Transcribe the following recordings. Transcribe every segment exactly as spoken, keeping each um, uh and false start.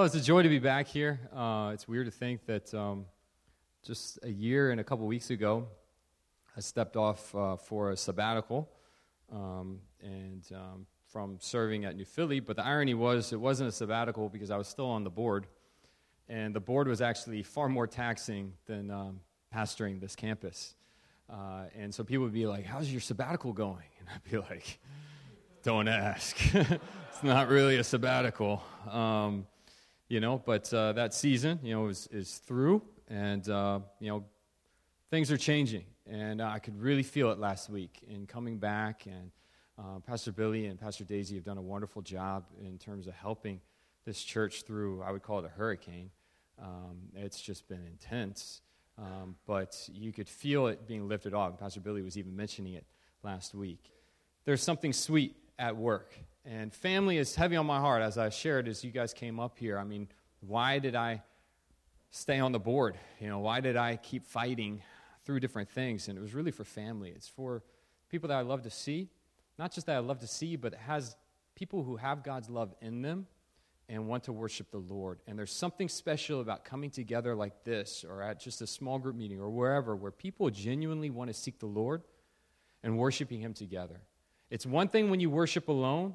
Oh, it's a joy to be back here. Uh, it's weird to think that um, just a year and a couple weeks ago, I stepped off uh, for a sabbatical um, and um, from serving at New Philly. But the irony was it wasn't a sabbatical because I was still on the board. And the board was actually far more taxing than um, pastoring this campus. Uh, and so people would be like, how's your sabbatical going? And I'd be like, don't ask. It's not really a sabbatical. Um You know, but uh, that season, you know, is, is through, and, uh, you know, things are changing, and uh, I could really feel it last week in coming back, and uh, Pastor Billy and Pastor Daisy have done a wonderful job in terms of helping this church through, I would call it a hurricane. Um, it's just been intense, um, but you could feel it being lifted off, and Pastor Billy was even mentioning it last week. There's something sweet at work. And family is heavy on my heart, as I shared as you guys came up here. I mean, why did I stay on the board? You know, why did I keep fighting through different things? And it was really for family. It's for people that I love to see. Not just that I love to see, but it has people who have God's love in them and want to worship the Lord. And there's something special about coming together like this or at just a small group meeting or wherever where people genuinely want to seek the Lord and worshiping Him together. It's one thing when you worship alone.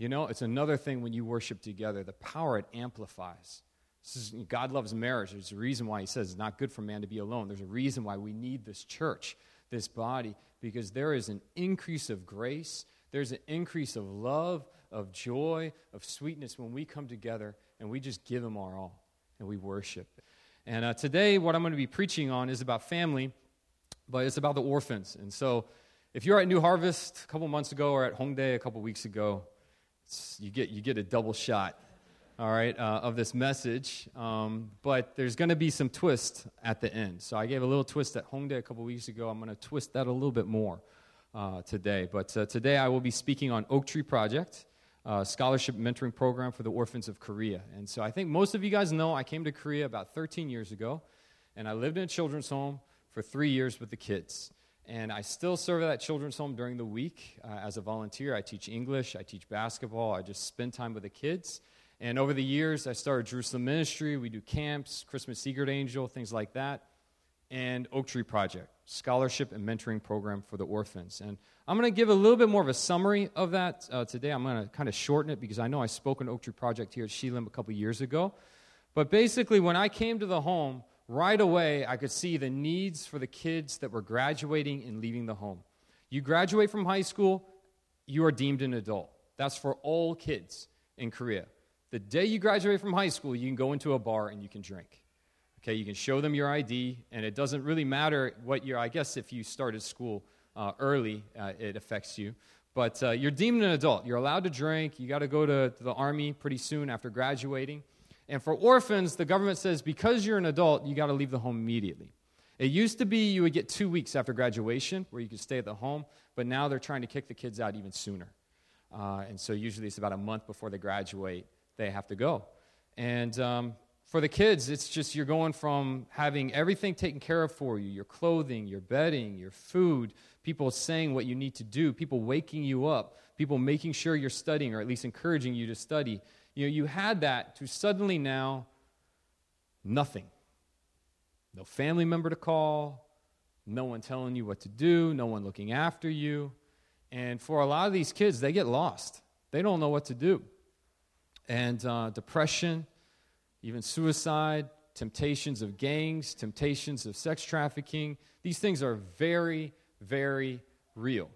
You know, it's another thing when you worship together. The power it amplifies. This is, God loves marriage. There's a reason why He says it's not good for man to be alone. There's a reason why we need this church, this body, because there is an increase of grace. There's an increase of love, of joy, of sweetness when we come together and we just give Him our all and we worship. And uh, today what I'm going to be preaching on is about family, but it's about the orphans. And so if you're at New Harvest a couple months ago or at Hongdae a couple weeks ago, You get you get a double shot, all right, uh, of this message. Um, but there's going to be some twist at the end. So I gave a little twist at Hongdae a couple weeks ago. I'm going to twist that a little bit more uh, today. But uh, today I will be speaking on Oak Tree Project, a scholarship mentoring program for the orphans of Korea. And so I think most of you guys know I came to Korea about thirteen years ago, and I lived in a children's home for three years with the kids. And I still serve at that children's home during the week uh, as a volunteer. I teach English. I teach basketball. I just spend time with the kids. And over the years, I started Jerusalem Ministry. We do camps, Christmas Secret Angel, things like that. And Oak Tree Project, scholarship and mentoring program for the orphans. And I'm going to give a little bit more of a summary of that uh, today. I'm going to kind of shorten it because I know I spoke on Oak Tree Project here at Shillim a couple years ago. But basically, when I came to the home, right away, I could see the needs for the kids that were graduating and leaving the home. You graduate from high school, you are deemed an adult. That's for all kids in Korea. The day you graduate from high school, you can go into a bar and you can drink. Okay, you can show them your I D, and it doesn't really matter what year. I guess if you started school uh, early, uh, it affects you. But uh, you're deemed an adult. You're allowed to drink. You got to go to, to the army pretty soon after graduating. And for orphans, the government says because you're an adult, you got to leave the home immediately. It used to be you would get two weeks after graduation where you could stay at the home, but now they're trying to kick the kids out even sooner. Uh, and so usually it's about a month before they graduate, they have to go. And um, for the kids, it's just you're going from having everything taken care of for you, your clothing, your bedding, your food, people saying what you need to do, people waking you up, people making sure you're studying or at least encouraging you to study. You know, you had that to suddenly now nothing. No family member to call, no one telling you what to do, no one looking after you. And for a lot of these kids, they get lost. They don't know what to do. And uh, depression, even suicide, temptations of gangs, temptations of sex trafficking, these things are very, very real.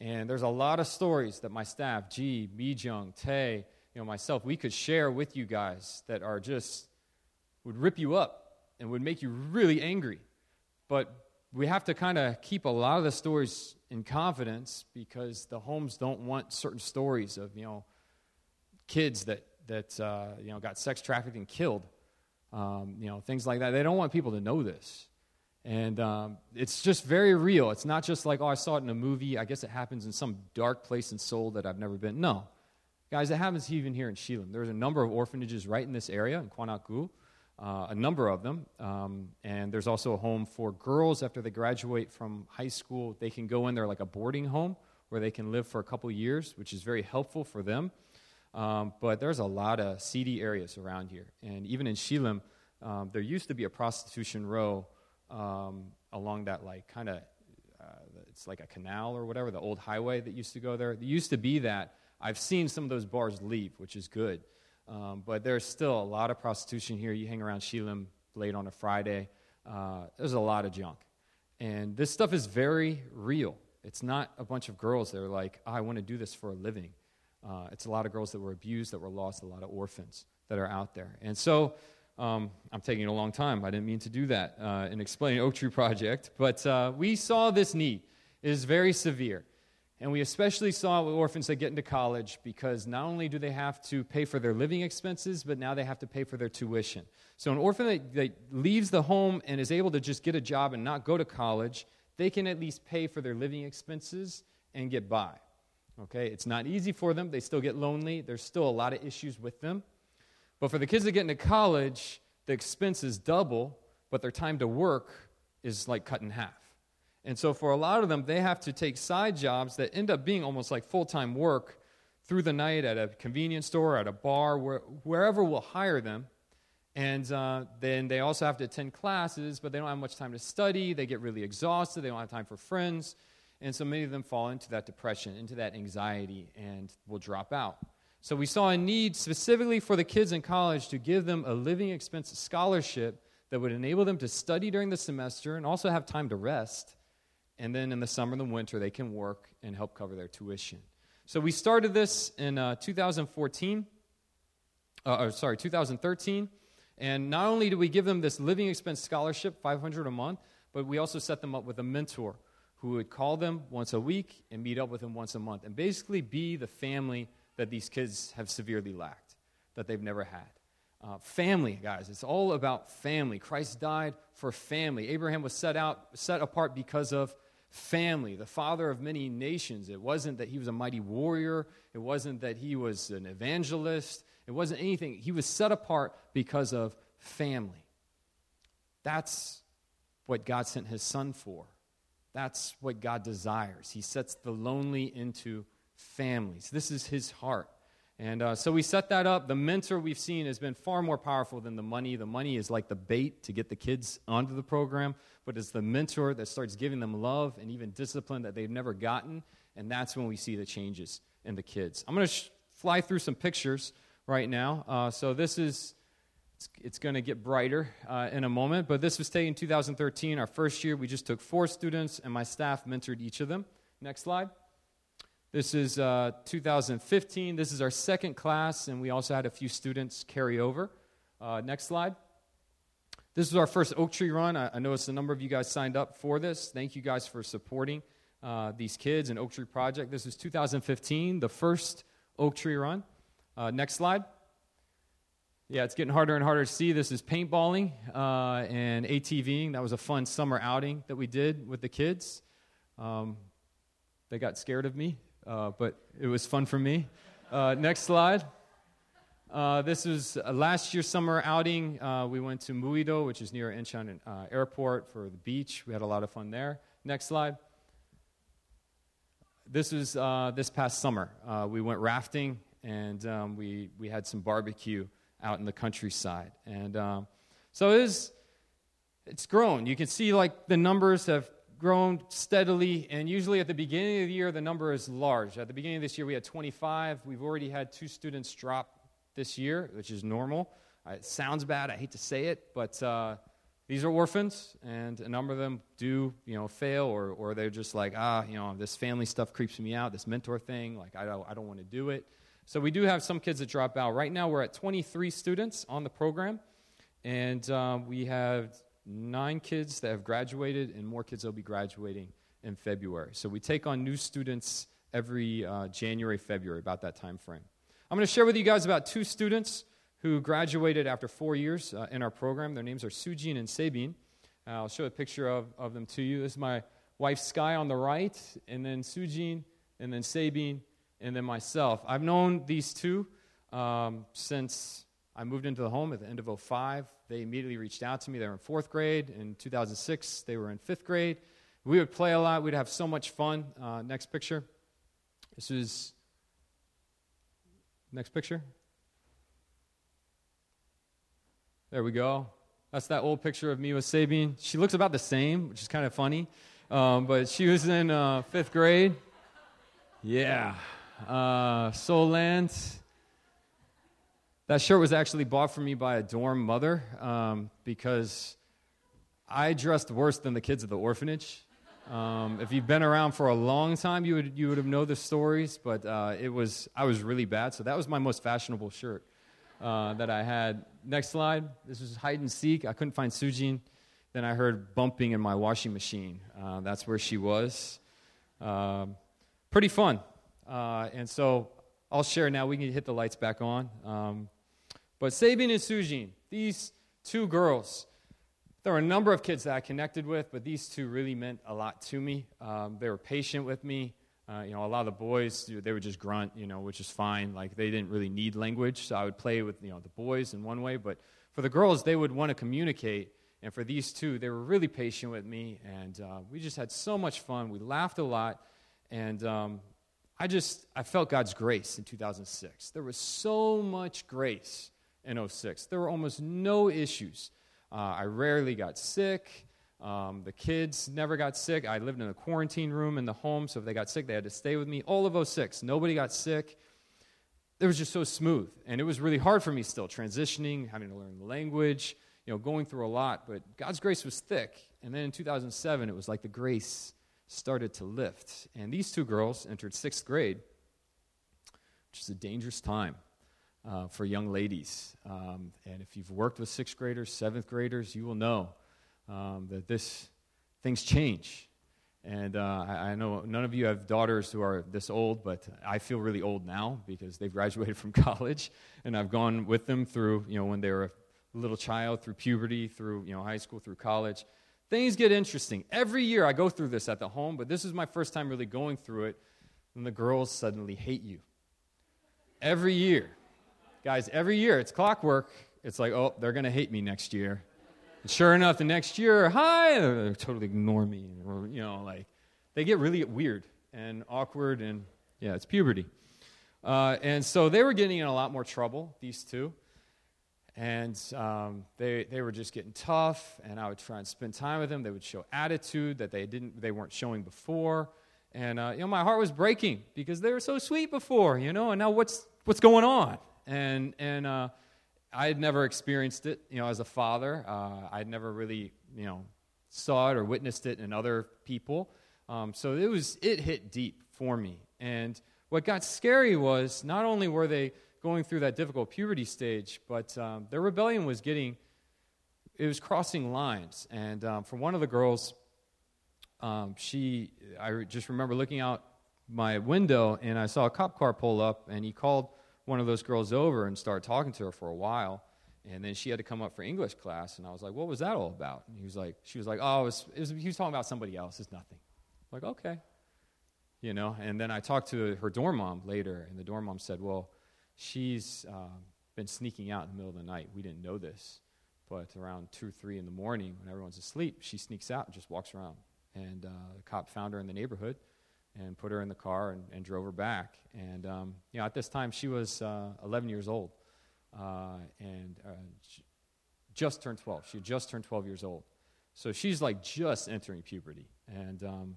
And there's a lot of stories that my staff, Ji, Mee-Jung, Tay, you know, myself, we could share with you guys that are just, would rip you up and would make you really angry. But we have to kind of keep a lot of the stories in confidence because the homes don't want certain stories of, you know, kids that, that uh, you know, got sex trafficked and killed, um, you know, things like that. They don't want people to know this. And um, it's just very real. It's not just like, oh, I saw it in a movie. I guess it happens in some dark place in Seoul that I've never been. No. Guys, it happens even here in Shillim. There's a number of orphanages right in this area, in Kwanaku, uh, a number of them. Um, and there's also a home for girls after they graduate from high school. They can go in there like a boarding home where they can live for a couple years, which is very helpful for them. Um, but there's a lot of seedy areas around here. And even in Shillim, um, there used to be a prostitution row um, along that, like, kind of, uh, it's like a canal or whatever, the old highway that used to go there. There used to be that. I've seen some of those bars leave, which is good. Um, but there's still a lot of prostitution here. You hang around Shillim late on a Friday. Uh, there's a lot of junk. And this stuff is very real. It's not a bunch of girls that are like, oh, I want to do this for a living. Uh, it's a lot of girls that were abused, that were lost, a lot of orphans that are out there. And so um, I'm taking a long time. I didn't mean to do that uh, in explaining Oak Tree Project. But uh, we saw this need. It is very severe. And we especially saw it with orphans that get into college, because not only do they have to pay for their living expenses, but now they have to pay for their tuition. So an orphan that, that leaves the home and is able to just get a job and not go to college, they can at least pay for their living expenses and get by. Okay, it's not easy for them. They still get lonely. There's still a lot of issues with them. But for the kids that get into college, the expense is double, but their time to work is like cut in half. And so for a lot of them, they have to take side jobs that end up being almost like full-time work through the night at a convenience store, at a bar, where, wherever will hire them. And uh, then they also have to attend classes, but they don't have much time to study. They get really exhausted. They don't have time for friends. And so many of them fall into that depression, into that anxiety, and will drop out. So we saw a need specifically for the kids in college to give them a living expense scholarship that would enable them to study during the semester and also have time to rest. And then in the summer and the winter, they can work and help cover their tuition. So we started this in uh, twenty fourteen, uh, or sorry, two thousand thirteen. And not only do we give them this living expense scholarship, five hundred dollars a month, but we also set them up with a mentor who would call them once a week and meet up with them once a month and basically be the family that these kids have severely lacked, that they've never had. Uh, family, guys. It's all about family. Christ died for family. Abraham was set out, set apart because of family, the father of many nations. It wasn't that he was a mighty warrior. It wasn't that he was an evangelist. It wasn't anything. He was set apart because of family. That's what God sent his son for. That's what God desires. He sets the lonely into families. This is his heart. And uh, so we set that up. The mentor we've seen has been far more powerful than the money. The money is like the bait to get the kids onto the program, but it's the mentor that starts giving them love and even discipline that they've never gotten, and that's when we see the changes in the kids. I'm going to sh- fly through some pictures right now. Uh, so this is, it's, it's going to get brighter uh, in a moment, but this was taken in two thousand thirteen, our first year. We just took four students, and my staff mentored each of them. Next slide. This is uh, two thousand fifteen. This is our second class, and we also had a few students carry over. Uh, next slide. This is our first Oak Tree Run. I, I noticed a number of you guys signed up for this. Thank you guys for supporting uh, these kids and Oak Tree Project. This is two thousand fifteen, the first Oak Tree Run. Uh, next slide. Yeah, it's getting harder and harder to see. This is paintballing uh, and ATVing. That was a fun summer outing that we did with the kids. Um, they got scared of me. Uh, but it was fun for me. Uh, next slide. Uh, this is uh, last year's summer outing. Uh, we went to Muido, which is near Incheon uh, Airport, for the beach. We had a lot of fun there. Next slide. This is uh, this past summer. Uh, we went rafting, and um, we, we had some barbecue out in the countryside. And um, so it is, it's grown. You can see, like, the numbers have grown steadily, and usually at the beginning of the year, the number is large. At the beginning of this year, we had twenty-five. We've already had two students drop this year, which is normal. Uh, it sounds bad. I hate to say it, but uh, these are orphans, and a number of them do, you know, fail, or or they're just like, ah, you know, this family stuff creeps me out, this mentor thing, like, I don't, I don't want to do it. So we do have some kids that drop out. Right now, we're at twenty-three students on the program, and um, we have nine kids that have graduated, and more kids will be graduating in February. So we take on new students every uh, January, February, about that time frame. I'm going to share with you guys about two students who graduated after four years uh, in our program. Their names are Sujin and Sabine. Uh, I'll show a picture of, of them to you. This is my wife, Skye, on the right, and then Sujin, and then Sabine, and then myself. I've known these two um, since I moved into the home at the end of oh five. They immediately reached out to me. They were in fourth grade. In two thousand six, they were in fifth grade. We would play a lot. We'd have so much fun. Uh, next picture. This is Next picture. There we go. That's that old picture of me with Sabine. She looks about the same, which is kind of funny, um, but she was in uh, fifth grade. Yeah. Uh, Solent. That shirt was actually bought for me by a dorm mother um, because I dressed worse than the kids at the orphanage. Um, if you've been around for a long time, you would you would have known the stories, but uh, it was I was really bad, so that was my most fashionable shirt uh, that I had. Next slide. This was hide and seek. I couldn't find Sujin. Then I heard bumping in my washing machine. Uh, that's where she was. Uh, pretty fun. Uh, and so I'll share now. We can hit the lights back on. Um, but Sabine and Sujin, these two girls. There were a number of kids that I connected with, but these two really meant a lot to me. Um, they were patient with me. Uh, you know, a lot of the boys, they would just grunt, you know, which is fine. Like, they didn't really need language, so I would play with, you know, the boys in one way. But for the girls, they would want to communicate. And for these two, they were really patient with me. And uh, we just had so much fun. We laughed a lot. And um, I just, I felt God's grace in two thousand six. There was so much grace in oh six. There were almost no issues. Uh, I rarely got sick. Um, the kids never got sick. I lived in a quarantine room in the home, so if they got sick, they had to stay with me. All of oh six, nobody got sick. It was just so smooth, and it was really hard for me still, transitioning, having to learn the language, you know, going through a lot, but God's grace was thick. And then in two thousand seven, it was like the grace started to lift, and these two girls entered sixth grade, which is a dangerous time. Uh, for young ladies. Um, and if you've worked with sixth graders, seventh graders, you will know um, that this things change. And uh, I, I know none of you have daughters who are this old, but I feel really old now because they've graduated from college, and I've gone with them through, you know, when they were a little child, through puberty, through, you know, high school, through college. Things get interesting. Every year I go through this at the home, but this is my first time really going through it, and the girls suddenly hate you. Every year. Guys, every year, it's clockwork. It's like, oh, they're going to hate me next year. And sure enough, the next year, hi, they totally ignore me. Or, you know, like, they get really weird and awkward, and, yeah, it's puberty. Uh, and so they were getting in a lot more trouble, these two. And um, they they were just getting tough, and I would try and spend time with them. They would show attitude that they didn't, they weren't showing before. And, uh, you know, my heart was breaking because they were so sweet before, you know, and now what's what's going on? And and uh, I had never experienced it, you know, as a father. Uh, I'd never really, you know, saw it or witnessed it in other people. Um, so it was it hit deep for me. And what got scary was not only were they going through that difficult puberty stage, but um, their rebellion was getting, it was crossing lines. And um, for one of the girls, um, she, I just remember looking out my window, and I saw a cop car pull up, and he called one of those girls over and started talking to her for a while, and then she had to come up for English class, and I was like, what was that all about? And he was like, she was like, oh, it was, it was, he was talking about somebody else, it's nothing. I'm like, okay. You know, and then I talked to her dorm mom later, and the dorm mom said, well, she's um, been sneaking out in the middle of the night. We didn't know this, but around two or three in the morning when everyone's asleep, she sneaks out and just walks around, and uh, the cop found her in the neighborhood and put her in the car and, and drove her back. And, um, you know, at this time, she was uh, eleven years old uh, and uh, just turned twelve. She had just turned twelve years old. So she's, like, just entering puberty. And um,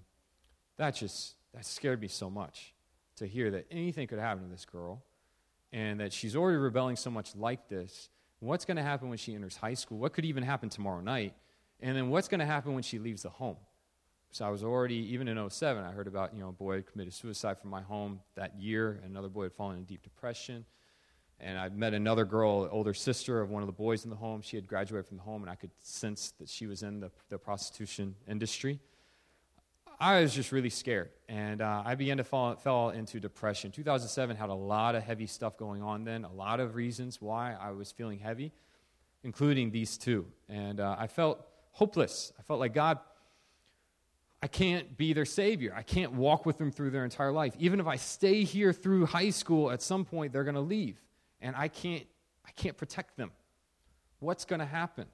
that just that scared me so much to hear that anything could happen to this girl and that she's already rebelling so much like this. What's going to happen when she enters high school? What could even happen tomorrow night? And then what's going to happen when she leaves the home? So I was already, even in oh seven, I heard about, you know, a boy had committed suicide from my home that year, and another boy had fallen in deep depression. And I met another girl, older sister of one of the boys in the home. She had graduated from the home, and I could sense that she was in the, the prostitution industry. I was just really scared, and uh, I began to fall fell into depression. two thousand seven had a lot of heavy stuff going on then, a lot of reasons why I was feeling heavy, including these two. And uh, I felt hopeless. I felt like God, I can't be their savior. I can't walk with them through their entire life. Even if I stay here through high school, at some point they're going to leave, and I can't I can't protect them. What's going to happen?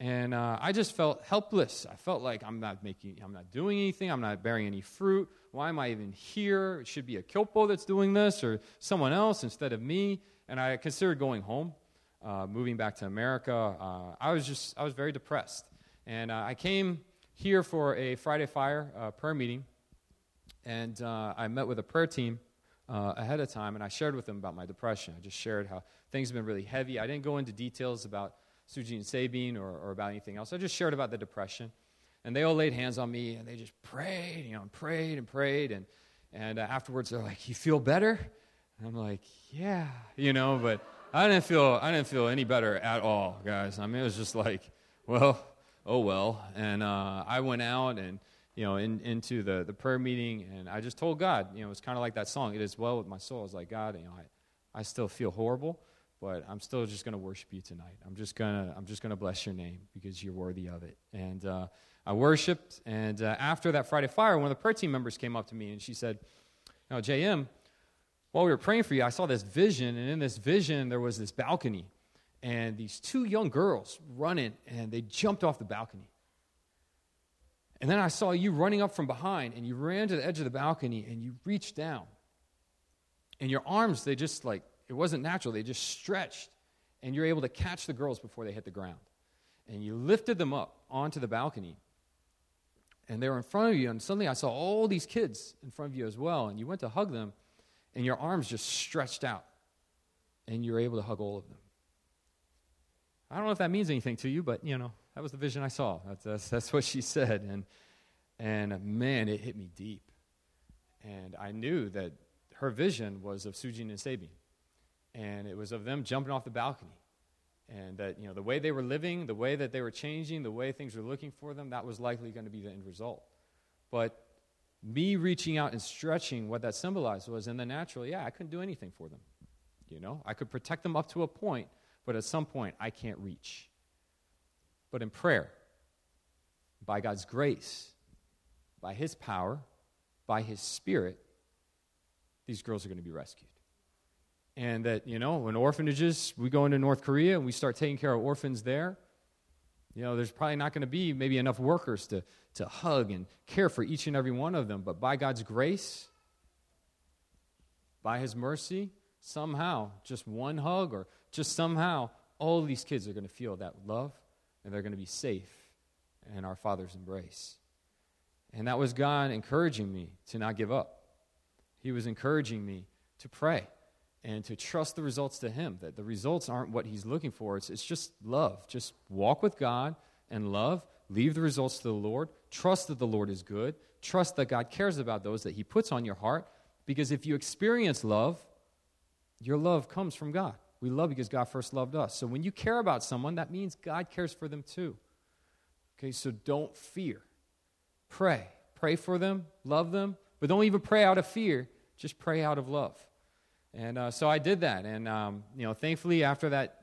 And uh, I just felt helpless. I felt like I'm not making, I'm not doing anything. I'm not bearing any fruit. Why am I even here? It should be a Kyopo that's doing this or someone else instead of me. And I considered going home, uh, moving back to America. Uh, I was just, I was very depressed. And uh, I came here for a Friday Fire uh, prayer meeting. And uh, I met with a prayer team uh, ahead of time. And I shared with them about my depression. I just shared how things have been really heavy. I didn't go into details about Sujin and Sabine or, or about anything else. I just shared about the depression. And they all laid hands on me, and they just prayed, you know, and prayed and prayed. And, and uh, afterwards, they're like, you feel better? And I'm like, yeah, you know, but I didn't feel I didn't feel any better at all, guys. I mean, it was just like, well, oh, well. And uh, I went out and, you know, in, into the, the prayer meeting, and I just told God, you know, it's kind of like that song, It Is Well With My Soul. I was like, God, you know, I, I still feel horrible. But I'm still just going to worship you tonight. I'm just gonna I'm just gonna bless your name because you're worthy of it. And uh, I worshiped. And uh, after that Friday Fire, one of the prayer team members came up to me and she said, "Now, J M, while we were praying for you, I saw this vision, and in this vision there was this balcony, and these two young girls running, and they jumped off the balcony. And then I saw you running up from behind, and you ran to the edge of the balcony, and you reached down, and your arms they just like." It wasn't natural. They just stretched, and you're able to catch the girls before they hit the ground. And you lifted them up onto the balcony, and they were in front of you, and suddenly I saw all these kids in front of you as well, and you went to hug them, and your arms just stretched out, and you were able to hug all of them. I don't know if that means anything to you, but, you know, that was the vision I saw. That's, that's, that's what she said, and, and, man, it hit me deep. And I knew that her vision was of Sujin and Sabine. And it was of them jumping off the balcony. And that, you know, the way they were living, the way that they were changing, the way things were looking for them, that was likely going to be the end result. But me reaching out and stretching, what that symbolized was in the natural, yeah, I couldn't do anything for them. You know, I could protect them up to a point, but at some point I can't reach. But in prayer, by God's grace, by His power, by His Spirit, these girls are going to be rescued. And that, you know, when orphanages, we go into North Korea and we start taking care of orphans there, you know, there's probably not going to be maybe enough workers to, to hug and care for each and every one of them. But by God's grace, by His mercy, somehow, just one hug or just somehow, all these kids are going to feel that love and they're going to be safe in our Father's embrace. And that was God encouraging me to not give up. He was encouraging me to pray. And to trust the results to Him, that the results aren't what He's looking for. It's, it's just love. Just walk with God and love. Leave the results to the Lord. Trust that the Lord is good. Trust that God cares about those that He puts on your heart. Because if you experience love, your love comes from God. We love because God first loved us. So when you care about someone, that means God cares for them too. Okay, so don't fear. Pray. Pray for them. Love them. But don't even pray out of fear. Just pray out of love. And uh, so I did that, and um, you know, thankfully after that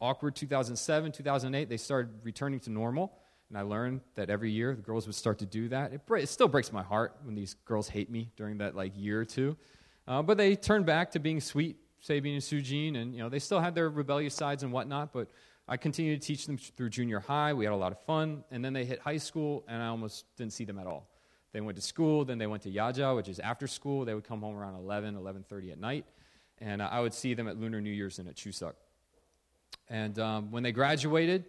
awkward two thousand seven, two thousand eight, they started returning to normal, and I learned that every year the girls would start to do that. It, bra- it still breaks my heart when these girls hate me during that like year or two, uh, but they turned back to being sweet, Sabine and Sujin, and you know, they still had their rebellious sides and whatnot, but I continued to teach them through junior high. We had a lot of fun, and then they hit high school, and I almost didn't see them at all. They went to school, then they went to Yaja, which is after school. They would come home around eleven, eleven thirty at night. And uh, I would see them at Lunar New Year's and at Chuseok. And um, when they graduated,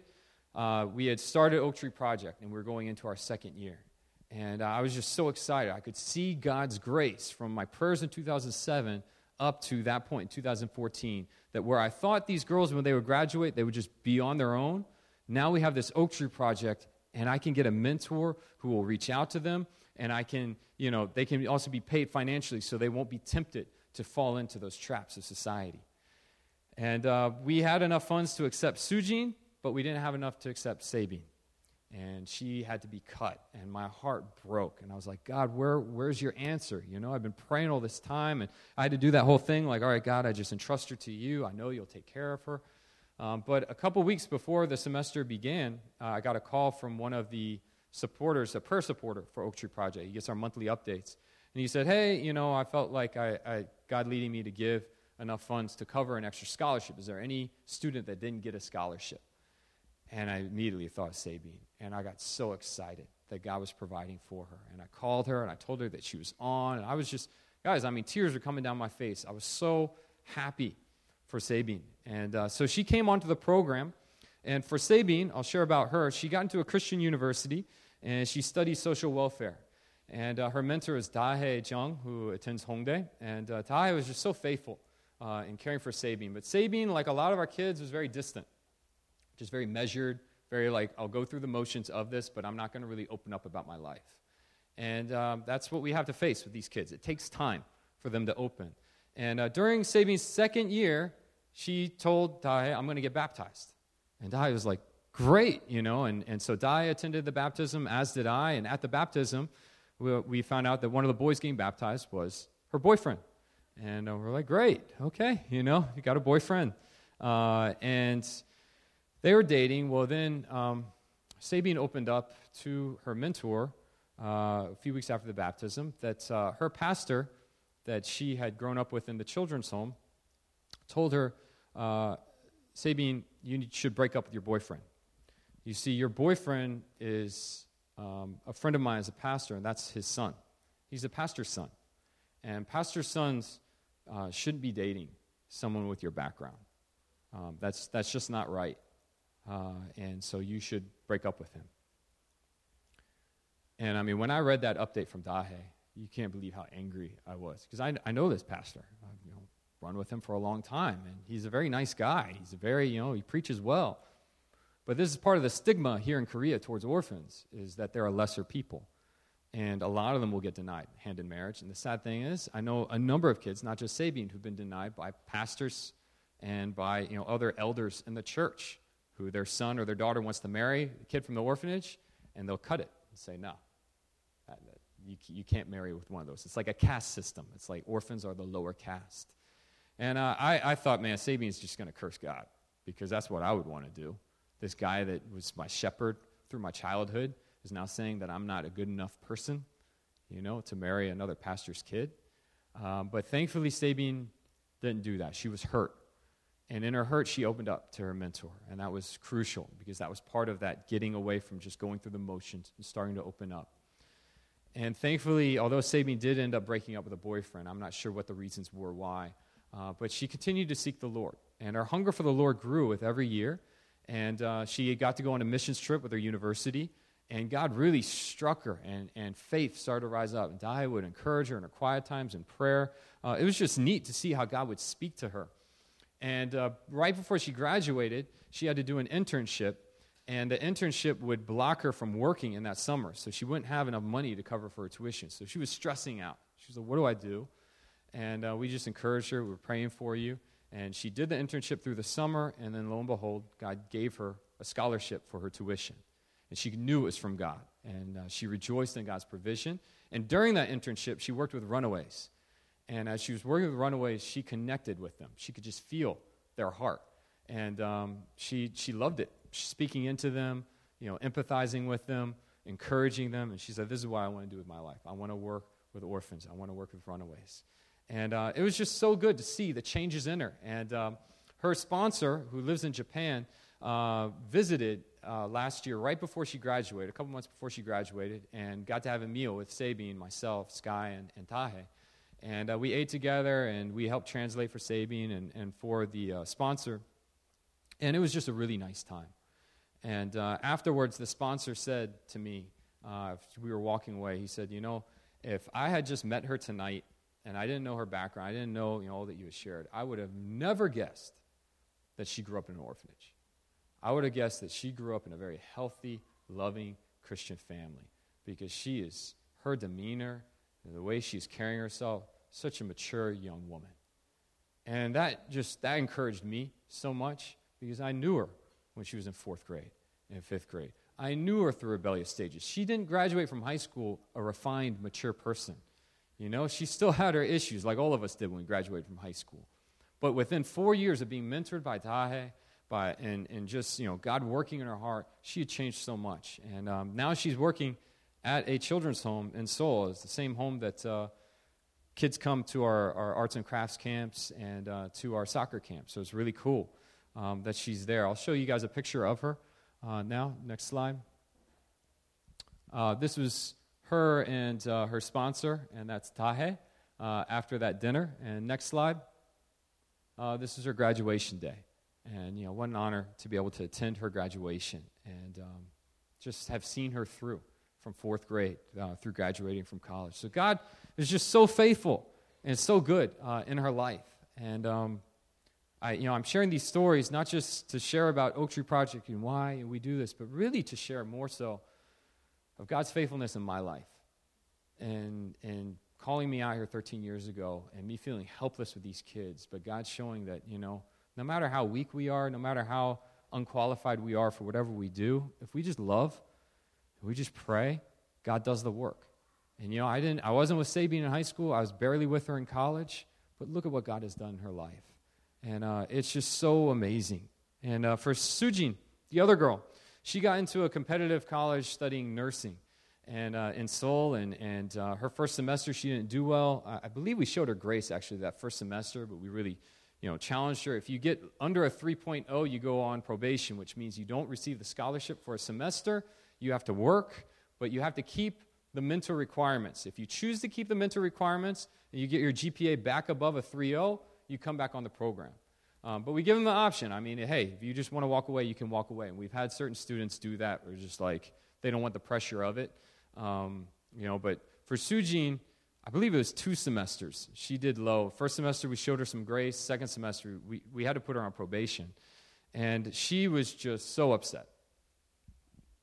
uh, we had started Oak Tree Project, and we were going into our second year. And uh, I was just so excited. I could see God's grace from my prayers in two thousand seven up to that point in two thousand fourteen, that where I thought these girls, when they would graduate, they would just be on their own. Now we have this Oak Tree Project, and I can get a mentor who will reach out to them. And I can, you know, they can also be paid financially so they won't be tempted to fall into those traps of society. And uh, we had enough funds to accept Sujin, but we didn't have enough to accept Sabine. And she had to be cut, and my heart broke. And I was like, God, where, where's your answer? You know, I've been praying all this time, and I had to do that whole thing, like, all right, God, I just entrust her to you. I know you'll take care of her. Um, but a couple weeks before the semester began, uh, I got a call from one of the supporters, a prayer supporter for Oak Tree Project. He gets our monthly updates. And he said, hey, you know, I felt like I, I God leading me to give enough funds to cover an extra scholarship. Is there any student that didn't get a scholarship? And I immediately thought of Sabine. And I got so excited that God was providing for her. And I called her, and I told her that she was on. And I was just, guys, I mean, tears were coming down my face. I was so happy for Sabine. And uh, so she came onto the program. And for Sabine, I'll share about her. She got into a Christian university, and she studied social welfare. And uh, her mentor is Dahye Jung, who attends Hongdae. And uh, Dahye was just so faithful uh, in caring for Sabine. But Sabine, like a lot of our kids, was very distant, just very measured, very like, I'll go through the motions of this, but I'm not going to really open up about my life. And um, that's what we have to face with these kids. It takes time for them to open. And uh, during Sabine's second year, she told Dahye, I'm going to get baptized. And Dahye was like, great, you know. And, and so Dahye attended the baptism, as did I. And at the baptism, we, we found out that one of the boys getting baptized was her boyfriend. And uh, we're like, great, okay, you know, you got a boyfriend. Uh, and they were dating. Well, then um, Sabine opened up to her mentor uh, a few weeks after the baptism that uh, her pastor that she had grown up with in the children's home told her, uh, Sabine, you should break up with your boyfriend. You see, your boyfriend is um, a friend of mine is a pastor, and that's his son. He's a pastor's son. And pastor's sons uh, shouldn't be dating someone with your background. Um, that's that's just not right. Uh, and so you should break up with him. And, I mean, when I read that update from Dahye, you can't believe how angry I was. Because I, I know this pastor. I've you know, run with him for a long time. And he's a very nice guy. He's a very, you know, he preaches well. But this is part of the stigma here in Korea towards orphans, is that there are lesser people. And a lot of them will get denied hand in marriage. And the sad thing is, I know a number of kids, not just Sabine, who've been denied by pastors and by, you know, other elders in the church, who their son or their daughter wants to marry, a kid from the orphanage, and they'll cut it and say, no, that, that, you, you can't marry with one of those. It's like a caste system. It's like orphans are the lower caste. And uh, I, I thought, man, Sabine's just going to curse God, because that's what I would want to do. This guy that was my shepherd through my childhood is now saying that I'm not a good enough person, you know, to marry another pastor's kid. Um, but thankfully, Sabine didn't do that. She was hurt. And in her hurt, she opened up to her mentor, and that was crucial, because that was part of that getting away from just going through the motions and starting to open up. And thankfully, although Sabine did end up breaking up with a boyfriend, I'm not sure what the reasons were why, uh, but she continued to seek the Lord. And her hunger for the Lord grew with every year, and uh, she got to go on a missions trip with her university, and God really struck her, and, and faith started to rise up. And Dahye would encourage her in her quiet times in prayer. Uh, it was just neat to see how God would speak to her. And uh, right before she graduated, she had to do an internship, and the internship would block her from working in that summer, so she wouldn't have enough money to cover for her tuition. So she was stressing out. She was like, what do I do? And uh, we just encouraged her. We were praying for you. And she did the internship through the summer, and then lo and behold, God gave her a scholarship for her tuition. And she knew it was from God, and uh, she rejoiced in God's provision. And during that internship, she worked with runaways. And as she was working with runaways, she connected with them. She could just feel their heart. And um, she she loved it, speaking into them, you know, empathizing with them, encouraging them. And she said, this is what I want to do with my life. I want to work with orphans. I want to work with runaways. And uh, it was just so good to see the changes in her. And um, her sponsor, who lives in Japan, uh, visited uh, last year right before she graduated, a couple months before she graduated, and got to have a meal with Sabine, myself, Skye, and, and Dahye. And uh, we ate together, and we helped translate for Sabine and, and for the uh, sponsor. And it was just a really nice time. And uh, afterwards, the sponsor said to me, uh, we were walking away, he said, you know, if I had just met her tonight, and I didn't know her background, I didn't know, you know, all that you had shared, I would have never guessed that she grew up in an orphanage. I would have guessed that she grew up in a very healthy, loving Christian family, because she is, her demeanor, the way she's carrying herself, such a mature young woman. And that just, that encouraged me so much, because I knew her when she was in fourth grade and fifth grade. I knew her through rebellious stages. She didn't graduate from high school a refined, mature person. You know, she still had her issues, like all of us did when we graduated from high school. But within four years of being mentored by Dahye, by and, and just, you know, God working in her heart, she had changed so much. And um, now she's working at a children's home in Seoul. It's the same home that uh, kids come to our, our arts and crafts camps and uh, to our soccer camps. So it's really cool um, that she's there. I'll show you guys a picture of her. Uh, now, next slide. Uh, this was her and uh, her sponsor, and that's Dahye, uh, after that dinner. And next slide. Uh, this is her graduation day. And, you know, what an honor to be able to attend her graduation and um, just have seen her through from fourth grade uh, through graduating from college. So God is just so faithful and so good uh, in her life. And, um, I, you know, I'm sharing these stories not just to share about Oak Tree Project and why we do this, but really to share more so of God's faithfulness in my life and and calling me out here thirteen years ago and me feeling helpless with these kids, but God showing that, you know, no matter how weak we are, no matter how unqualified we are for whatever we do, if we just love, if we just pray, God does the work. And, you know, I didn't, I wasn't with Sabine in high school. I was barely with her in college. But look at what God has done in her life. And uh, it's just so amazing. And uh, for Sujin, the other girl, she got into a competitive college studying nursing and uh, in Seoul. And, and uh, her first semester, she didn't do well. I, I believe we showed her grace, actually, that first semester, but we really... you know, challenged her. If you get under a three point oh, you go on probation, which means you don't receive the scholarship for a semester. You have to work, but you have to keep the mental requirements. If you choose to keep the mental requirements and you get your G P A back above a three point oh, you come back on the program. Um, but we give them the option. I mean, hey, if you just want to walk away, you can walk away. And we've had certain students do that. We're just like, they don't want the pressure of it. Um, you know, but for Sujin, I believe it was two semesters. She did low. First semester, we showed her some grace. Second semester, we, we had to put her on probation. And she was just so upset.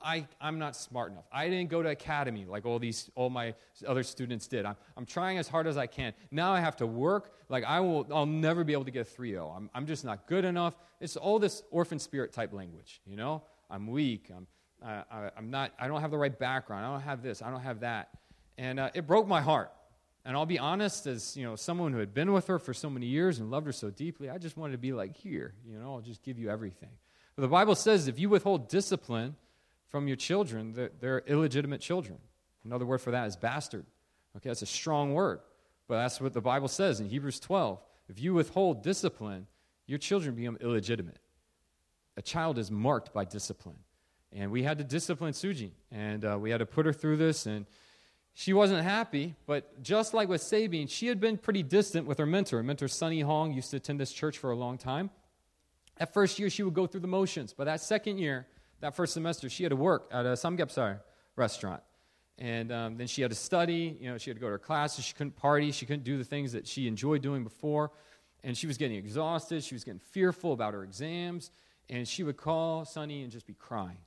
I, I'm not smart enough. I didn't go to academy like all these all my other students did. I'm, I'm trying as hard as I can. Now I have to work. Like I will, I'll never be able to get a three point oh. I'm, I'm just not good enough. It's all this orphan spirit type language, you know? I'm weak. I'm, I, I, I'm not, I don't have the right background. I don't have this. I don't have that. And uh, it broke my heart. And I'll be honest, as you know, someone who had been with her for so many years and loved her so deeply, I just wanted to be like, here, you know, I'll just give you everything. But the Bible says if you withhold discipline from your children, they're, they're illegitimate children. Another word for that is bastard. Okay, that's a strong word, but that's what the Bible says in Hebrews twelve. If you withhold discipline, your children become illegitimate. A child is marked by discipline. And we had to discipline Sujin, and uh, we had to put her through this, and she wasn't happy, but just like with Sabine, she had been pretty distant with her mentor. Her mentor, Sonny Hong, used to attend this church for a long time. That first year, she would go through the motions, but that second year, that first semester, she had to work at a Samgyeopsal restaurant, and um, then she had to study. You know, she had to go to her classes. She couldn't party. She couldn't do the things that she enjoyed doing before, and she was getting exhausted. She was getting fearful about her exams, and she would call Sonny and just be crying.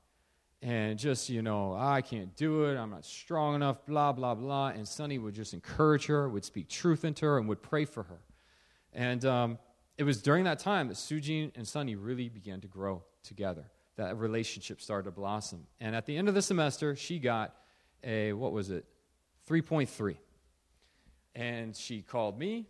And just, you know, I can't do it, I'm not strong enough, blah, blah, blah. And Sonny would just encourage her, would speak truth into her, and would pray for her. And um, it was during that time that Sujin and Sonny really began to grow together. That relationship started to blossom. And at the end of the semester, she got a, what was it, three point three. And she called me,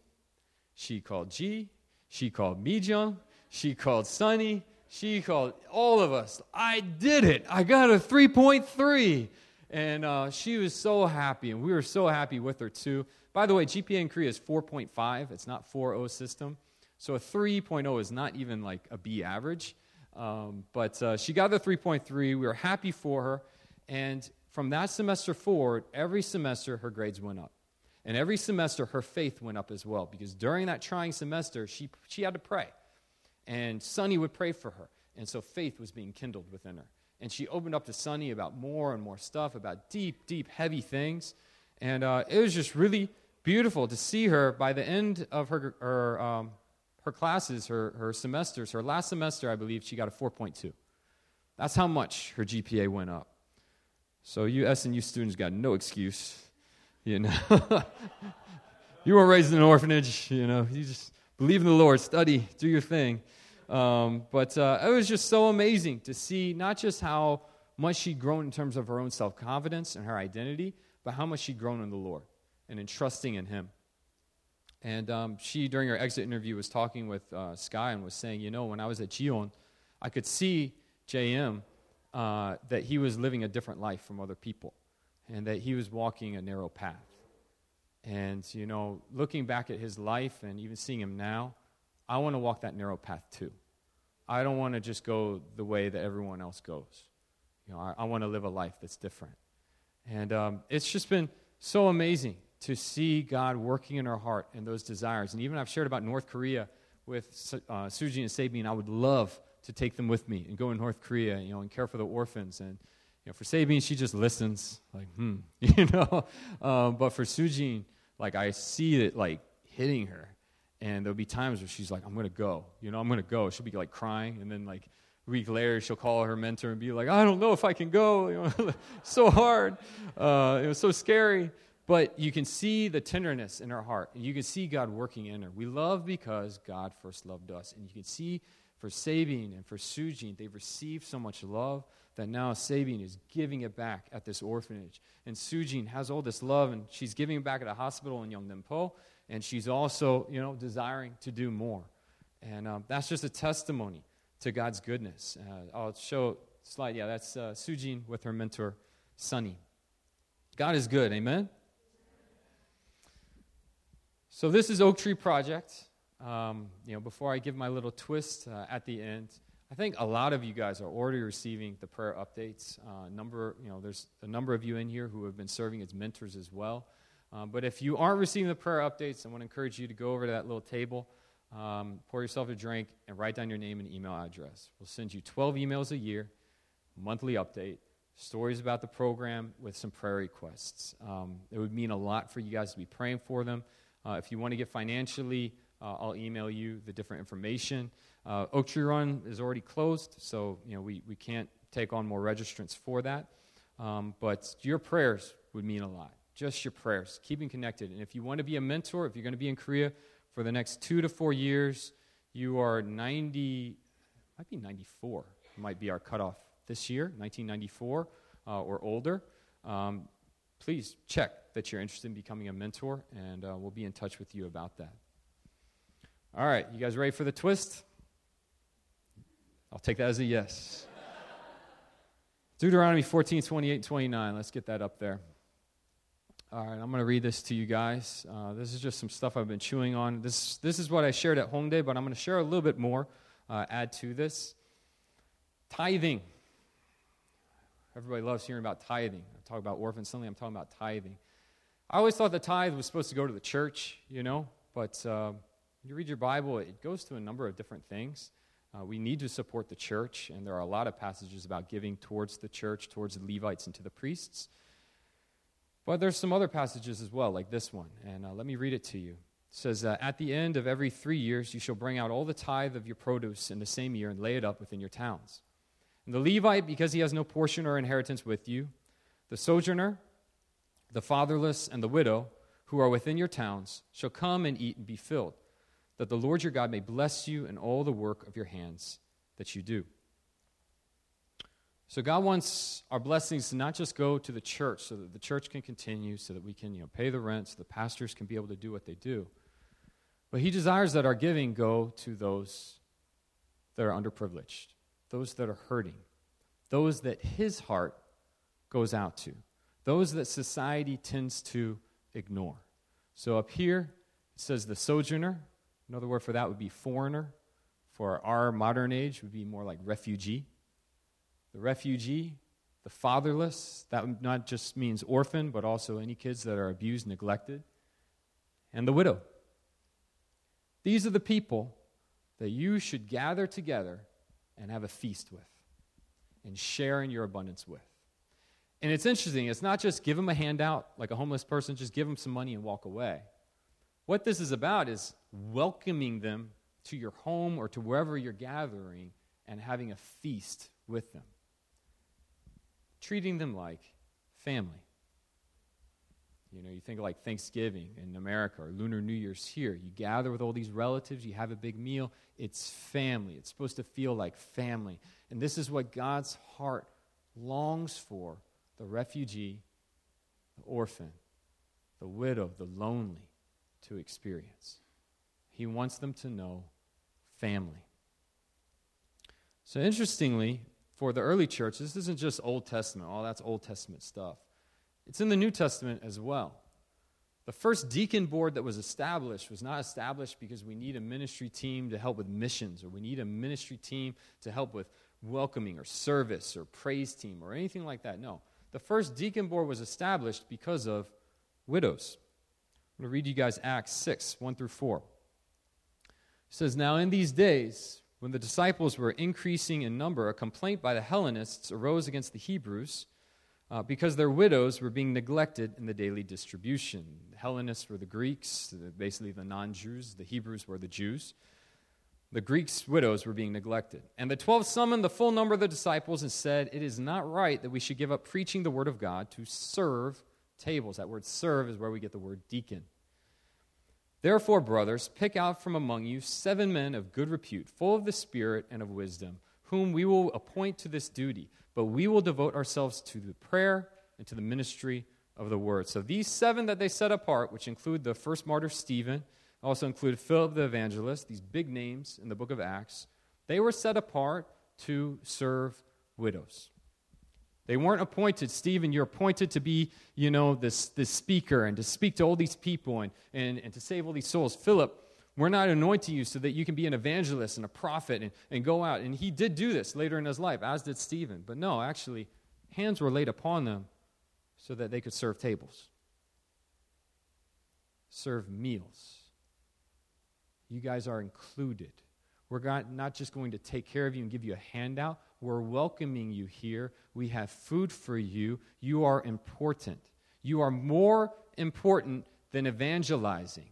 she called Ji, she called Mee-Jung, she called Sonny. She called all of us. I did it. I got a three point three. And uh, she was so happy, and we were so happy with her, too. By the way, G P A in Korea is four point five. It's not four point oh system. So a three point oh is not even like a B average. Um, but uh, she got the three point three. We were happy for her. And from that semester forward, every semester her grades went up. And every semester her faith went up as well, because during that trying semester, she she had to pray. And Sonny would pray for her. And so faith was being kindled within her. And she opened up to Sonny about more and more stuff, about deep, deep, heavy things. And uh, it was just really beautiful to see her. By the end of her her, um, her classes, her, her semesters, her last semester, I believe, she got a four point two. That's how much her G P A went up. So you S N U students got no excuse. You know, you were raised in an orphanage, you know, you just... believe in the Lord, study, do your thing. Um, but uh, it was just so amazing to see not just how much she'd grown in terms of her own self-confidence and her identity, but how much she'd grown in the Lord and in trusting in Him. And um, she, during her exit interview, was talking with uh, Skye and was saying, you know, when I was at Gion, I could see J M uh, that he was living a different life from other people and that he was walking a narrow path. And, you know, looking back at his life and even seeing him now, I want to walk that narrow path too. I don't want to just go the way that everyone else goes. You know, I, I want to live a life that's different. And um, it's just been so amazing to see God working in our heart and those desires. And even I've shared about North Korea with uh, Sujin and Sabine. I would love to take them with me and go to North Korea, you know, and care for the orphans. And, you know, for Sabine, she just listens, like, hmm, you know. Um, but for Sujin, like, I see it, like, hitting her. And there'll be times where she's like, I'm going to go. You know, I'm going to go. She'll be, like, crying. And then, like, a week later, she'll call her mentor and be like, I don't know if I can go. You know, so hard. Uh, it was so scary. But you can see the tenderness in her heart. And you can see God working in her. We love because God first loved us. And you can see for Sabine and for Sujin, they've received so much love that now Sabine is giving it back at this orphanage. And Sujin has all this love, and she's giving it back at a hospital in Yongdeungpo. And she's also, you know, desiring to do more. And um, that's just a testimony to God's goodness. Uh, I'll show a slide. Yeah, that's uh, Sujin with her mentor, Sonny. God is good. Amen? So this is Oak Tree Project. Um, you know, before I give my little twist uh, at the end, I think a lot of you guys are already receiving the prayer updates. Uh, number, you know, there's a number of you in here who have been serving as mentors as well. Um, but if you aren't receiving the prayer updates, I want to encourage you to go over to that little table, um, pour yourself a drink, and write down your name and email address. We'll send you twelve emails a year, monthly update, stories about the program with some prayer requests. Um, it would mean a lot for you guys to be praying for them. Uh, if you want to get financially, uh, I'll email you the different information. Uh, Oak Tree Run is already closed, so you know we, we can't take on more registrants for that. Um, but your prayers would mean a lot. Just your prayers, keeping connected. And if you want to be a mentor, if you're going to be in Korea for the next two to four years, you are ninety, might be ninety-four, might be our cutoff this year, nineteen ninety-four uh, or older. Um, please check that you're interested in becoming a mentor, and uh, we'll be in touch with you about that. All right, you guys ready for the twist? I'll take that as a yes. Deuteronomy fourteen, twenty-eight, and twenty-nine. Let's get that up there. All right, I'm going to read this to you guys. Uh, this is just some stuff I've been chewing on. This this is what I shared at Hongdae, but I'm going to share a little bit more, uh, add to this. Tithing. Everybody loves hearing about tithing. I talk about orphans, suddenly I'm talking about tithing. I always thought the tithe was supposed to go to the church, you know, but uh, when you read your Bible, it goes to a number of different things. Uh, we need to support the church, and there are a lot of passages about giving towards the church, towards the Levites and to the priests. But there's some other passages as well, like this one, and uh, let me read it to you. It says, uh, at the end of every three years, you shall bring out all the tithe of your produce in the same year and lay it up within your towns. And the Levite, because he has no portion or inheritance with you, the sojourner, the fatherless, and the widow, who are within your towns, shall come and eat and be filled, that the Lord your God may bless you in all the work of your hands that you do. So God wants our blessings to not just go to the church so that the church can continue, so that we can, you know, pay the rent, so the pastors can be able to do what they do. But he desires that our giving go to those that are underprivileged, those that are hurting, those that his heart goes out to, those that society tends to ignore. So up here, it says the sojourner. Another word for that would be foreigner. For our modern age, would be more like refugee. The refugee, the fatherless, that not just means orphan, but also any kids that are abused, neglected, and the widow. These are the people that you should gather together and have a feast with and share in your abundance with. And it's interesting. It's not just give them a handout like a homeless person, just give them some money and walk away. What this is about is welcoming them to your home or to wherever you're gathering and having a feast with them. Treating them like family. You know, you think like Thanksgiving in America or Lunar New Year's here. You gather with all these relatives. You have a big meal. It's family. It's supposed to feel like family. And this is what God's heart longs for. The refugee, the orphan, the widow, the lonely to experience. He wants them to know family. So interestingly, for the early church, this isn't just Old Testament. Oh, that's Old Testament stuff. It's in the New Testament as well. The first deacon board that was established was not established because we need a ministry team to help with missions, or we need a ministry team to help with welcoming or service or praise team or anything like that. No. The first deacon board was established because of widows. I'm going to read you guys Acts six, one through four. It says, "Now in these days, when the disciples were increasing in number, a complaint by the Hellenists arose against the Hebrews uh, because their widows were being neglected in the daily distribution." The Hellenists were the Greeks, basically the non-Jews. The Hebrews were the Jews. The Greeks' widows were being neglected. "And the twelve summoned the full number of the disciples and said, 'It is not right that we should give up preaching the word of God to serve tables.'" That word "serve" is where we get the word deacon. "Therefore, brothers, pick out from among you seven men of good repute, full of the Spirit and of wisdom, whom we will appoint to this duty. But we will devote ourselves to the prayer and to the ministry of the word." So these seven that they set apart, which include the first martyr Stephen, also included Philip the evangelist, these big names in the book of Acts, they were set apart to serve widows. They weren't appointed, "Stephen, you're appointed to be, you know, this, this speaker and to speak to all these people and, and, and to save all these souls. Philip, we're not anointing you so that you can be an evangelist and a prophet and, and go out." And he did do this later in his life, as did Stephen. But no, actually, hands were laid upon them so that they could serve tables, serve meals. You guys are included. We're not just going to take care of you and give you a handout. We're welcoming you here. We have food for you. You are important. You are more important than evangelizing.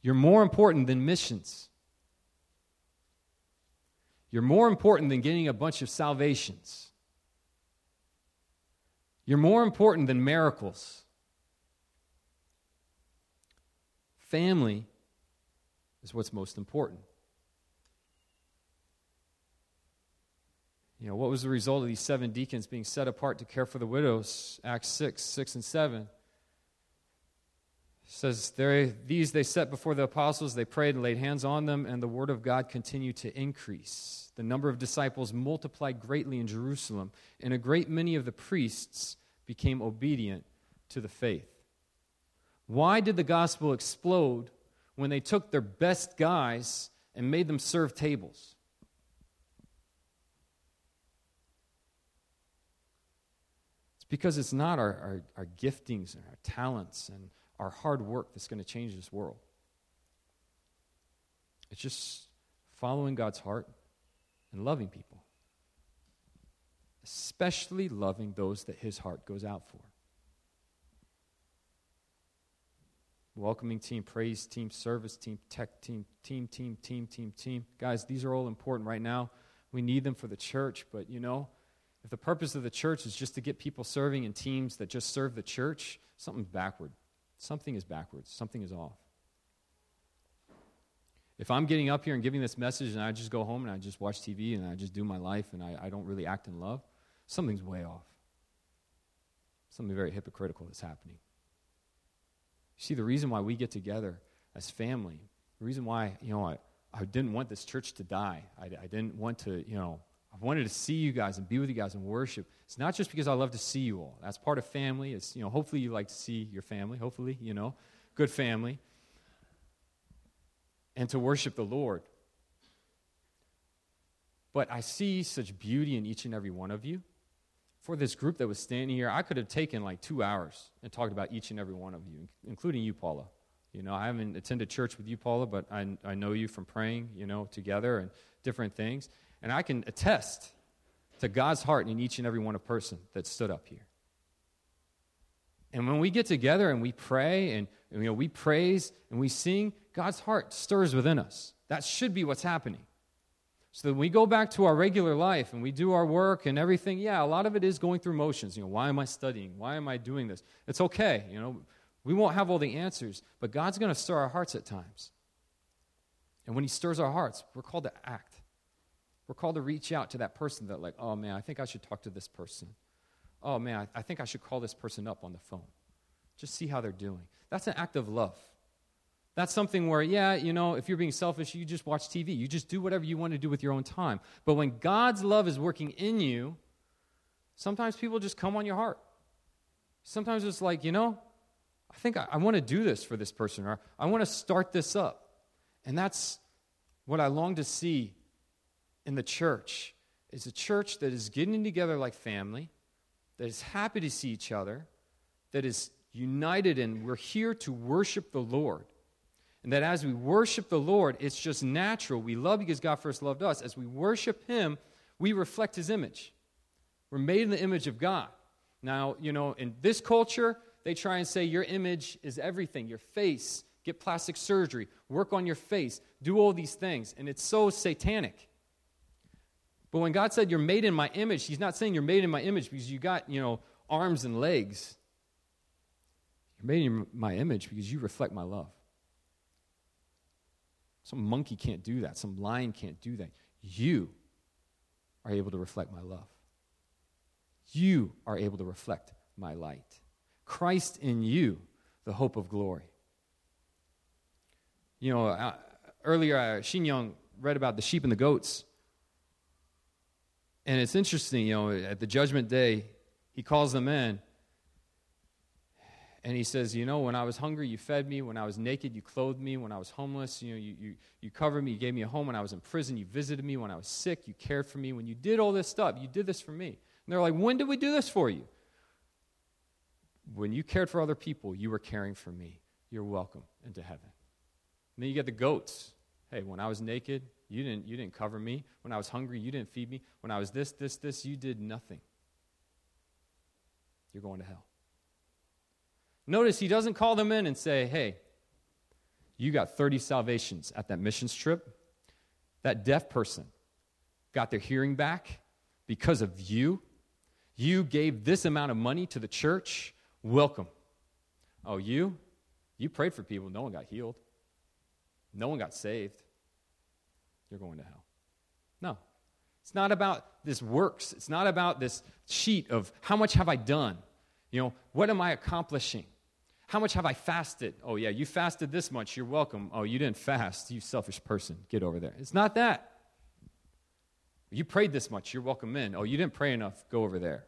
You're more important than missions. You're more important than getting a bunch of salvations. You're more important than miracles. Family is what's most important. You know, what was the result of these seven deacons being set apart to care for the widows? Acts six, six and seven. It says, there, "These they set before the apostles, they prayed and laid hands on them, and the word of God continued to increase. The number of disciples multiplied greatly in Jerusalem, and a great many of the priests became obedient to the faith." Why did the gospel explode when they took their best guys and made them serve tables? It's because it's not our, our, our giftings and our talents and our hard work that's going to change this world. It's just following God's heart and loving people, especially loving those that his heart goes out for. Welcoming team, praise team, service team, tech team, team, team, team, team, team. Guys, these are all important right now. We need them for the church, but you know, if the purpose of the church is just to get people serving in teams that just serve the church, something's backward. Something is backwards. Something is off. If I'm getting up here and giving this message and I just go home and I just watch T V and I just do my life and I, I don't really act in love, something's way off. Something very hypocritical is happening. See, the reason why we get together as family, the reason why, you know, I, I didn't want this church to die. I, I didn't want to, you know, I wanted to see you guys and be with you guys and worship. It's not just because I love to see you all. That's part of family. It's, you know, hopefully you like to see your family. Hopefully, you know, good family. And to worship the Lord. But I see such beauty in each and every one of you. For this group that was standing here, I could have taken like two hours and talked about each and every one of you, including you, Paula. You know, I haven't attended church with you, Paula, but I, I know you from praying, you know, together and different things. And I can attest to God's heart in each and every one of person that stood up here. And when we get together and we pray and, you know, we praise and we sing, God's heart stirs within us. That should be what's happening. So that when we go back to our regular life and we do our work and everything, yeah, a lot of it is going through motions. You know, why am I studying? Why am I doing this? It's okay. You know, we won't have all the answers, but God's going to stir our hearts at times. And when he stirs our hearts, we're called to act. We're called to reach out to that person that like, oh, man, I think I should talk to this person. Oh, man, I, I think I should call this person up on the phone. Just see how they're doing. That's an act of love. That's something where, yeah, you know, if you're being selfish, you just watch T V. You just do whatever you want to do with your own time. But when God's love is working in you, sometimes people just come on your heart. Sometimes it's like, you know, I think I, I want to do this for this person, or I want to start this up. And that's What I long to see in the church is a church that is getting together like family, that is happy to see each other, that is united in we're here to worship the Lord. And that as we worship the Lord, it's just natural. We love because God first loved us. As we worship him, we reflect his image. We're made in the image of God. Now, you know, in this culture, they try and say your image is everything. Your face, get plastic surgery, work on your face, do all these things. And it's so satanic. But when God said you're made in my image, he's not saying you're made in my image because you got, you know, arms and legs. You're made in my image because you reflect my love. Some monkey can't do that. Some lion can't do that. You are able to reflect my love. You are able to reflect my light. Christ in you, the hope of glory. You know, uh, earlier, uh, Mee-Jung read about the sheep and the goats. And it's interesting, you know, at the judgment day, he calls them in. And he says, you know, when I was hungry, you fed me. When I was naked, you clothed me. When I was homeless, you know, you, you, you covered me. You gave me a home. When I was in prison, you visited me. When I was sick, you cared for me. When you did all this stuff, you did this for me. And they're like, when did we do this for you? When you cared for other people, you were caring for me. You're welcome into heaven. And then you get the goats. Hey, when I was naked, you didn't, you didn't cover me. When I was hungry, you didn't feed me. When I was this, this, this, you did nothing. You're going to hell. Notice he doesn't call them in and say, hey, you got thirty salvations at that missions trip. That deaf person got their hearing back because of you. You gave this amount of money to the church. Welcome. Oh, you? You prayed for people. No one got healed. No one got saved. You're going to hell. No. It's not about this works. It's not about this sheet of how much have I done? You know, what am I accomplishing? How much have I fasted? Oh, yeah, you fasted this much. You're welcome. Oh, you didn't fast. You selfish person. Get over there. It's not that. You prayed this much. You're welcome in. Oh, you didn't pray enough. Go over there.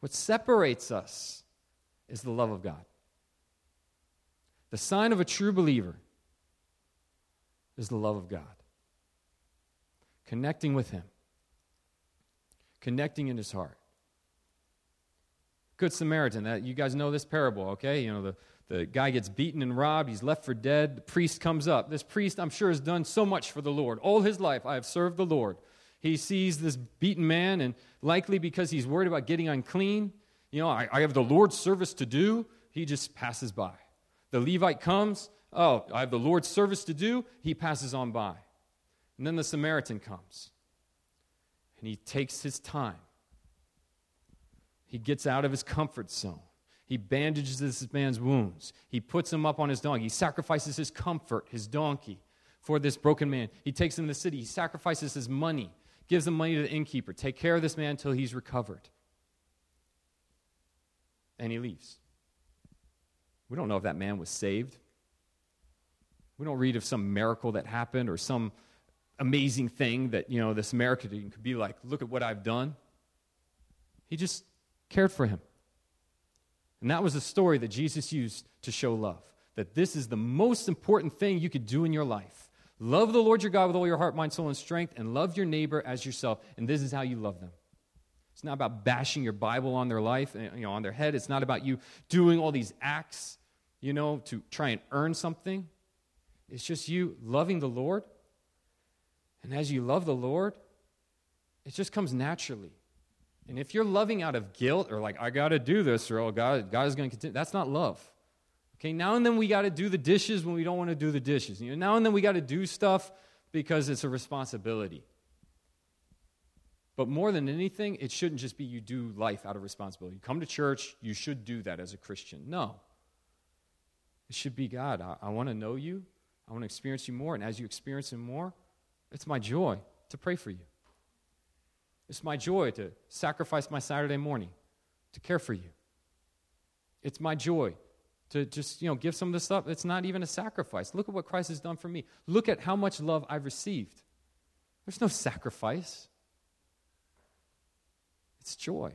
What separates us is the love of God. The sign of a true believer is the love of God. Connecting with him. Connecting in his heart. Good Samaritan, that you guys know this parable, okay? You know, the, the guy gets beaten and robbed. He's left for dead. The priest comes up. This priest, I'm sure, has done so much for the Lord. All his life, I have served the Lord. He sees this beaten man, and likely because he's worried about getting unclean, you know, I, I have the Lord's service to do. He just passes by. The Levite comes. Oh, I have the Lord's service to do. He passes on by. And then the Samaritan comes, and he takes his time. He gets out of his comfort zone. He bandages this man's wounds. He puts him up on his donkey. He sacrifices his comfort, his donkey, for this broken man. He takes him to the city. He sacrifices his money, gives the money to the innkeeper. Take care of this man until he's recovered. And he leaves. We don't know if that man was saved. We don't read of some miracle that happened or some amazing thing that, you know, this American could be like, look at what I've done. He just cared for him. And that was the story that Jesus used to show love, that this is the most important thing you could do in your life. Love the Lord your God with all your heart, mind, soul, and strength, and love your neighbor as yourself, and this is how you love them. It's not about bashing your Bible on their life, you know, on their head. It's not about you doing all these acts, you know, to try and earn something. It's just you loving the Lord, and as you love the Lord, it just comes naturally. And if you're loving out of guilt or like, I got to do this or oh, God, God is going to continue, that's not love. Okay, now and then we got to do the dishes when we don't want to do the dishes. You know, now and then we got to do stuff because it's a responsibility. But more than anything, it shouldn't just be you do life out of responsibility. You come to church, you should do that as a Christian. No. It should be, God, I, I want to know you. I want to experience you more. And as you experience him more, it's my joy to pray for you. It's my joy to sacrifice my Saturday morning to care for you. It's my joy to just, you know, give some of this stuff. It's not even a sacrifice. Look at what Christ has done for me. Look at how much love I've received. There's no sacrifice. It's joy.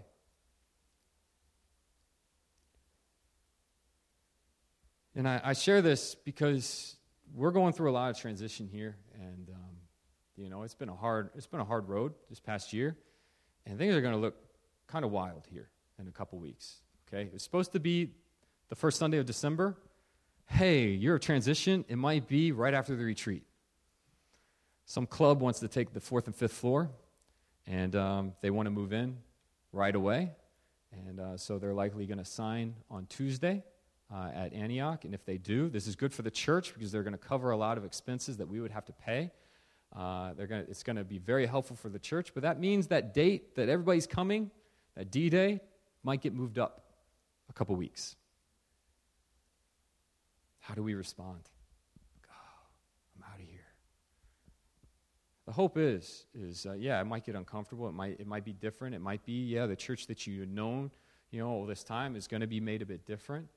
And I, I share this because we're going through a lot of transition here, and um, you know, it's been a hard it's been a hard road this past year, and things are going to look kind of wild here in a couple weeks. Okay, it's supposed to be the first Sunday of December. Hey, you're a transition. It might be right after the retreat. Some club wants to take the fourth and fifth floor, and um, they want to move in right away, and uh, so they're likely going to sign on Tuesday uh, at Antioch, and if they do, this is good for the church because they're going to cover a lot of expenses that we would have to pay. Uh, they're going it's going to be very helpful for the church, but that means that date that everybody's coming, that D-Day, might get moved up a couple weeks. How do we respond? Oh, I'm out of here. The hope is, is uh, yeah, it might get uncomfortable. It might, it might be different. It might be, yeah, the church that you've known, you know, all this time is going to be made a bit different.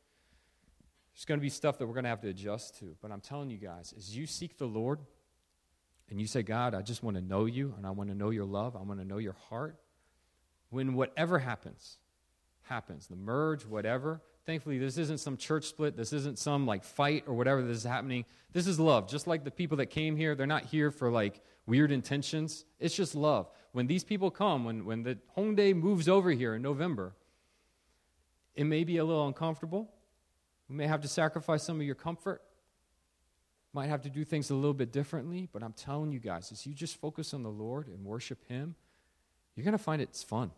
There's going to be stuff that we're going to have to adjust to. But I'm telling you guys, as you seek the Lord and you say, God, I just want to know you, and I want to know your love. I want to know your heart. When whatever happens, happens, the merge, whatever, thankfully, this isn't some church split. This isn't some, like, fight or whatever that is happening. This is love. Just like the people that came here, they're not here for, like, weird intentions. It's just love. When these people come, when, when the Hongdae moves over here in November, it may be a little uncomfortable. You may have to sacrifice some of your comfort. Might have to do things a little bit differently. But I'm telling you guys, as you just focus on the Lord and worship Him, you're going to find it's fun.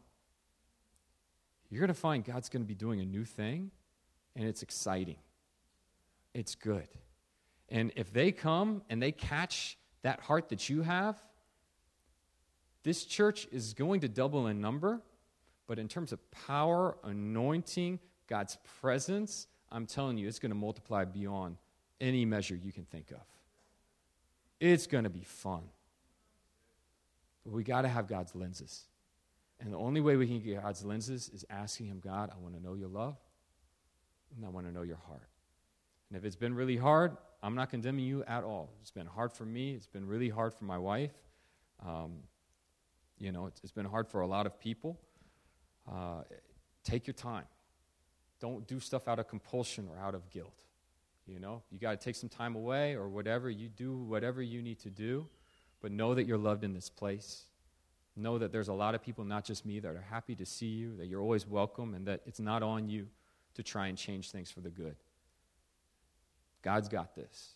You're going to find God's going to be doing a new thing, and it's exciting. It's good. And if they come and they catch that heart that you have, this church is going to double in number, but in terms of power, anointing, God's presence, I'm telling you, it's going to multiply beyond any measure you can think of. It's going to be fun. But we got to have God's lenses. And the only way we can get God's lenses is asking Him, God, I want to know your love, and I want to know your heart. And if it's been really hard, I'm not condemning you at all. It's been hard for me. It's been really hard for my wife. Um, you know, it's, it's been hard for a lot of people. Uh, take your time. Don't do stuff out of compulsion or out of guilt. You know, you got to take some time away or whatever. You do whatever you need to do, but know that you're loved in this place. Know that there's a lot of people, not just me, that are happy to see you, that you're always welcome, and that it's not on you to try and change things for the good. God's got this.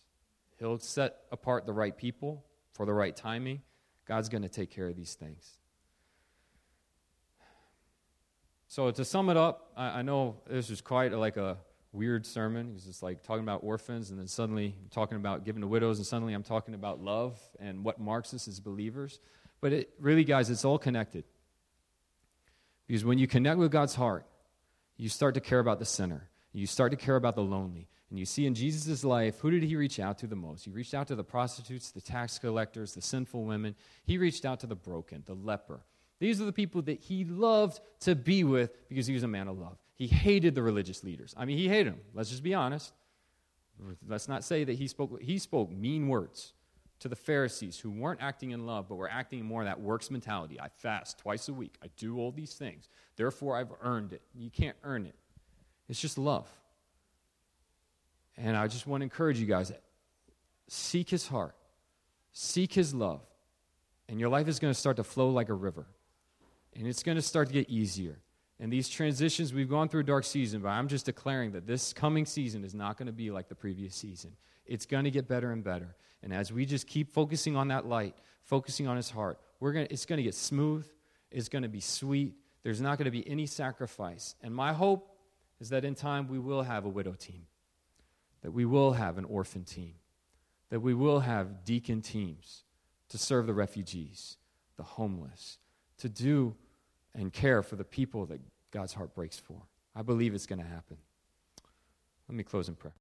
He'll set apart the right people for the right timing. God's going to take care of these things. So to sum it up, I, I know this is quite a, like a weird sermon. It's just like talking about orphans, and then suddenly I'm talking about giving to widows, and suddenly I'm talking about love and what marks us as believers. But it really, guys, it's all connected. Because when you connect with God's heart, you start to care about the sinner. You start to care about the lonely. And you see in Jesus' life, who did He reach out to the most? He reached out to the prostitutes, the tax collectors, the sinful women. He reached out to the broken, the leper. These are the people that He loved to be with because He was a man of love. He hated the religious leaders. I mean, He hated them. Let's just be honest. Let's not say that He spoke, he spoke mean words to the Pharisees who weren't acting in love, but were acting more in that works mentality. I fast twice a week. I do all these things. Therefore, I've earned it. You can't earn it. It's just love. And I just want to encourage you guys, seek His heart. Seek His love. And your life is going to start to flow like a river. And it's going to start to get easier. And these transitions, we've gone through a dark season, but I'm just declaring that this coming season is not going to be like the previous season. It's going to get better and better. And as we just keep focusing on that light, focusing on His heart, we're going to, it's going to get smooth. It's going to be sweet. There's not going to be any sacrifice. And my hope is that in time we will have a widow team, that we will have an orphan team, that we will have deacon teams to serve the refugees, the homeless, to do and care for the people that God's heart breaks for. I believe it's going to happen. Let me close in prayer.